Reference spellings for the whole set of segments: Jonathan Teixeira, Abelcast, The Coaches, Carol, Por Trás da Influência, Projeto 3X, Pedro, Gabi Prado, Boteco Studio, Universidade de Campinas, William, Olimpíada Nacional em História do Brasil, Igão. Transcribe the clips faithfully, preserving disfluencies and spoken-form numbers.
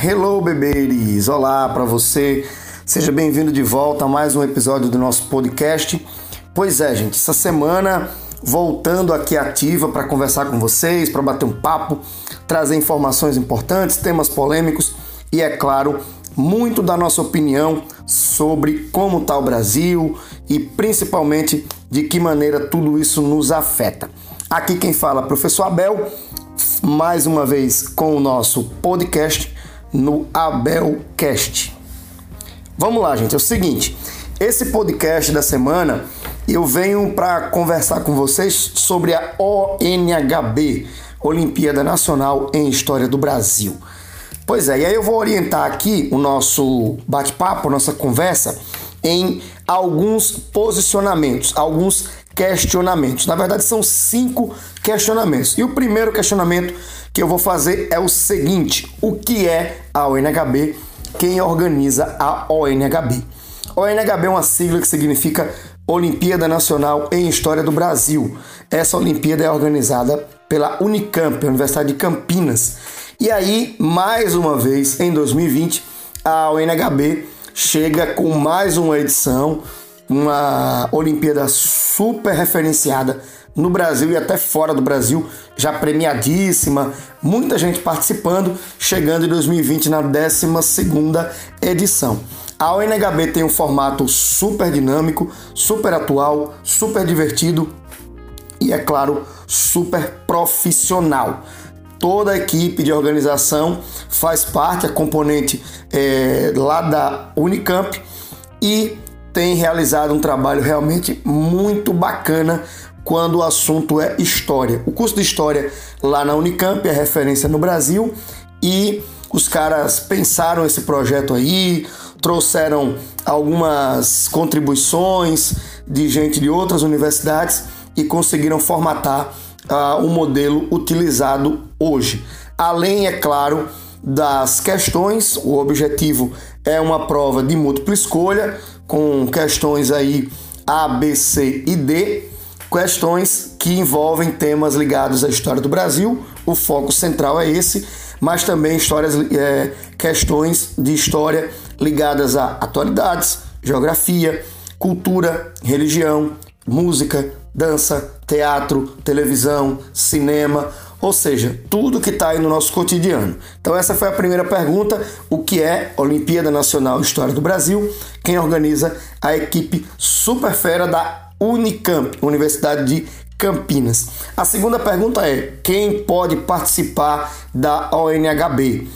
Hello, bebês! Olá para você! Seja bem-vindo de volta a mais um episódio do nosso podcast. Pois é, gente, essa semana voltando aqui ativa para conversar com vocês, para bater um papo, trazer informações importantes, temas polêmicos e, é claro, muito da nossa opinião sobre como está o Brasil e, principalmente, de que maneira tudo isso nos afeta. Aqui quem fala é o professor Abel, mais uma vez com o nosso podcast no Abelcast. Vamos lá, gente, é o seguinte, esse podcast da semana eu venho para conversar com vocês sobre a O N H B, Olimpíada Nacional em História do Brasil. Pois é, e aí eu vou orientar aqui o nosso bate-papo, nossa conversa, em alguns posicionamentos, alguns questionamentos. Na verdade, são cinco questionamentos. E o primeiro questionamento que eu vou fazer é o seguinte: o que é a O N H B? Quem organiza a O N H B? O N H B é uma sigla que significa Olimpíada Nacional em História do Brasil. Essa Olimpíada é organizada pela Unicamp, Universidade de Campinas. E aí, mais uma vez, em dois mil e vinte, a O N H B chega com mais uma edição, uma Olimpíada super referenciada no Brasil e até fora do Brasil, já premiadíssima, muita gente participando, chegando em dois mil e vinte na décima segunda edição. A O N H B tem um formato super dinâmico, super atual, super divertido e, é claro, super profissional. Toda a equipe de organização faz parte, é componente é, lá da Unicamp e tem realizado um trabalho realmente muito bacana quando o assunto é história. O curso de história lá na Unicamp é referência no Brasil e os caras pensaram esse projeto aí, trouxeram algumas contribuições de gente de outras universidades e conseguiram formatar o uh, um modelo utilizado hoje. Além, é claro, das questões, o objetivo é uma prova de múltipla escolha, com questões aí A, B, C e D, questões que envolvem temas ligados à história do Brasil, o foco central é esse, mas também histórias, é, questões de história ligadas a atualidades, geografia, cultura, religião, música, dança, teatro, televisão, cinema, ou seja, tudo que está aí no nosso cotidiano. Então essa foi a primeira pergunta, o que é Olimpíada Nacional História do Brasil? Quem organiza? A equipe super fera da Unicamp, Universidade de Campinas. A segunda pergunta é, quem pode participar da O N H B?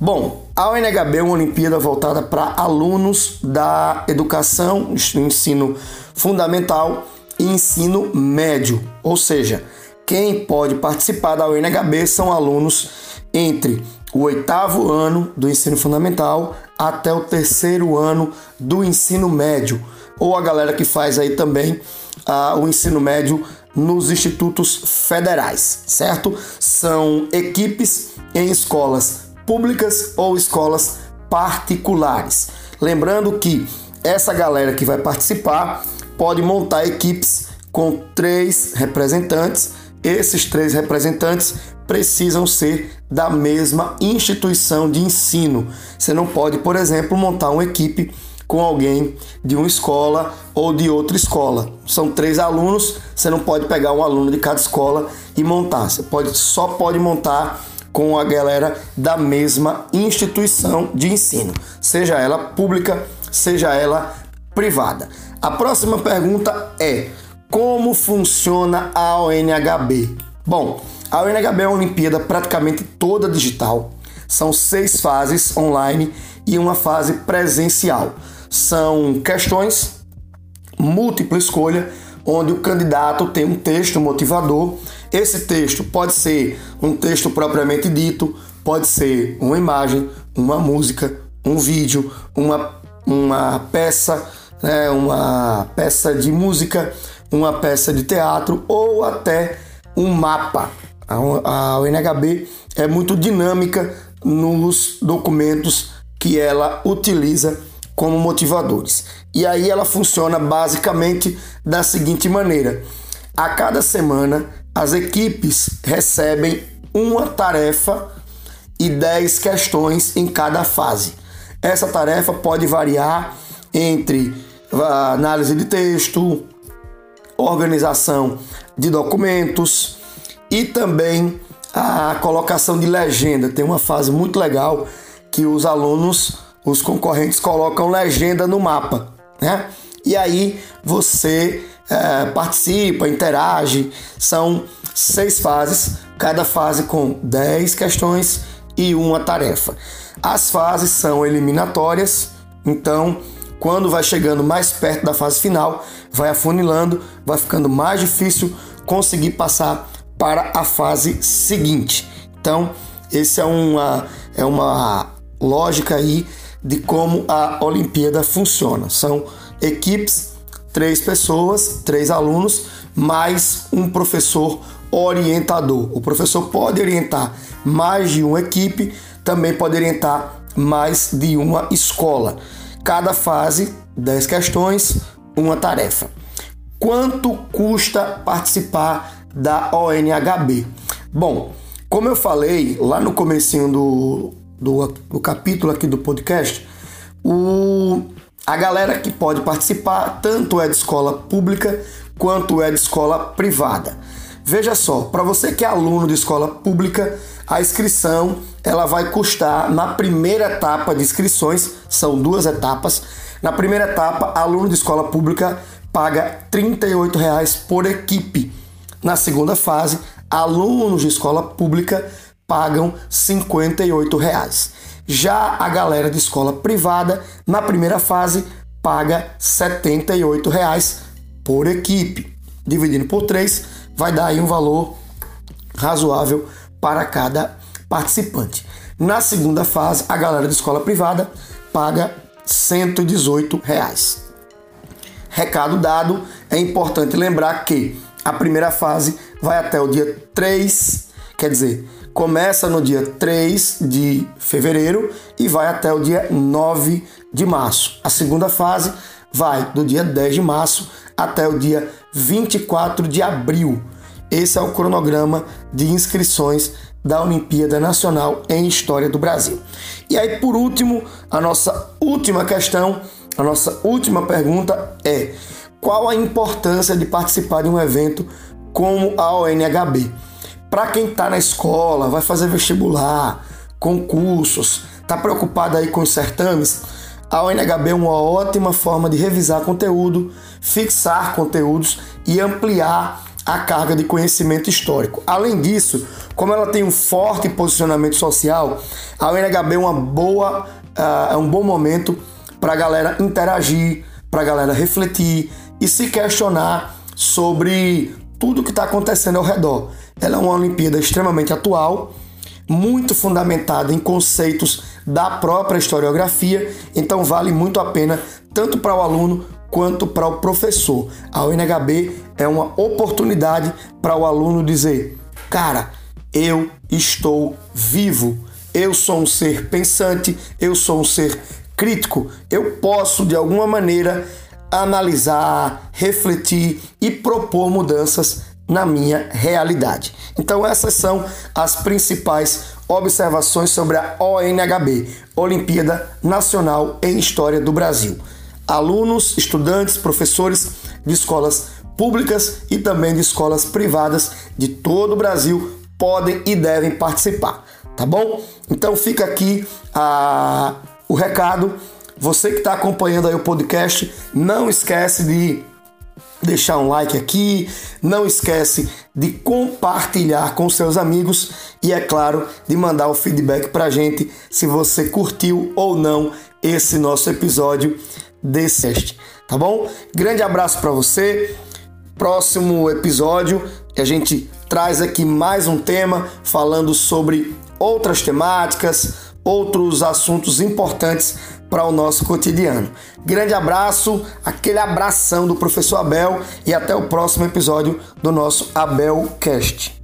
Bom, a O N H B é uma Olimpíada voltada para alunos da educação, ensino fundamental e ensino médio, ou seja, quem pode participar da O N H B são alunos entre o oitavo ano do ensino fundamental até o terceiro ano do ensino médio, ou a galera que faz aí também uh, o ensino médio nos institutos federais, certo? São equipes em escolas públicas ou escolas particulares. Lembrando que essa galera que vai participar pode montar equipes com três representantes. Esses três representantes precisam ser da mesma instituição de ensino. Você não pode, por exemplo, montar uma equipe com alguém de uma escola ou de outra escola. São três alunos, você não pode pegar um aluno de cada escola e montar. Você pode, só pode montar com a galera da mesma instituição de ensino, seja ela pública, seja ela privada. A próxima pergunta é: como funciona a O N H B? Bom, a O N H B é uma Olimpíada praticamente toda digital. São seis fases online e uma fase presencial. São questões múltipla escolha, onde o candidato tem um texto motivador. Esse texto pode ser um texto propriamente dito, pode ser uma imagem, uma música, um vídeo, uma, uma peça, né, uma peça de música, uma peça de teatro ou até um mapa. A O N H B é muito dinâmica nos documentos que ela utiliza como motivadores. E aí ela funciona basicamente da seguinte maneira: a cada semana as equipes recebem uma tarefa e dez questões em cada fase. Essa tarefa pode variar entre análise de texto, organização de documentos e também a colocação de legenda. Tem uma fase muito legal que os alunos, os concorrentes, colocam legenda no mapa, né? E aí você é, participa, interage. São seis fases, cada fase com dez questões e uma tarefa. As fases são eliminatórias, então quando vai chegando mais perto da fase final, vai afunilando, vai ficando mais difícil conseguir passar para a fase seguinte. Então, essa é uma, é uma lógica aí de como a Olimpíada funciona. São equipes, três pessoas, três alunos, mais um professor orientador. O professor pode orientar mais de uma equipe, também pode orientar mais de uma escola. Cada fase, dez questões, uma tarefa. Quanto custa participar da O N H B? Bom, como eu falei lá no comecinho do, do, do capítulo aqui do podcast, o, a galera que pode participar tanto é de escola pública quanto é de escola privada. Veja só, para você que é aluno de escola pública, a inscrição ela vai custar, na primeira etapa de inscrições, são duas etapas. Na primeira etapa, aluno de escola pública paga trinta e oito reais por equipe. Na segunda fase, alunos de escola pública pagam cinquenta e oito reais. Já a galera de escola privada, na primeira fase, paga setenta e oito reais por equipe. Dividindo por três, vai dar aí um valor razoável para cada participante. Na segunda fase, a galera de escola privada paga cento e dezoito reais. Recado dado, é importante lembrar que a primeira fase vai até o dia três, quer dizer, começa no dia três de fevereiro e vai até o dia nove de março. A segunda fase vai do dia dez de março até o dia vinte e quatro de abril. Esse é o cronograma de inscrições da Olimpíada Nacional em História do Brasil. E aí, por último, a nossa última questão, a nossa última pergunta é: qual a importância de participar de um evento como a O N H B? Para quem está na escola, vai fazer vestibular, concursos, está preocupado aí com os certames, a O N H B é uma ótima forma de revisar conteúdo, fixar conteúdos e ampliar a carga de conhecimento histórico. Além disso, como ela tem um forte posicionamento social, a O N H B é uma boa, uh, é um bom momento para a galera interagir, para a galera refletir e se questionar sobre tudo que está acontecendo ao redor. Ela é uma Olimpíada extremamente atual, muito fundamentada em conceitos da própria historiografia, então vale muito a pena tanto para o aluno quanto para o professor. A O N H B é uma oportunidade para o aluno dizer: cara, eu estou vivo, eu sou um ser pensante, eu sou um ser crítico, eu posso de alguma maneira analisar, refletir e propor mudanças na minha realidade. Então essas são as principais observações sobre a O N H B, Olimpíada Nacional em História do Brasil. Alunos, estudantes, professores de escolas públicas e também de escolas privadas de todo o Brasil podem e devem participar, tá bom? Então fica aqui a, o recado. Você que está acompanhando aí o podcast, não esquece de deixar um like aqui, não esquece de compartilhar com seus amigos e, é claro, de mandar o feedback pra gente se você curtiu ou não esse nosso episódio desse teste, tá bom? Grande abraço para você. Próximo episódio a gente traz aqui mais um tema falando sobre outras temáticas, outros assuntos importantes para o nosso cotidiano. Grande abraço, aquele abração do professor Abel e até o próximo episódio do nosso Abelcast.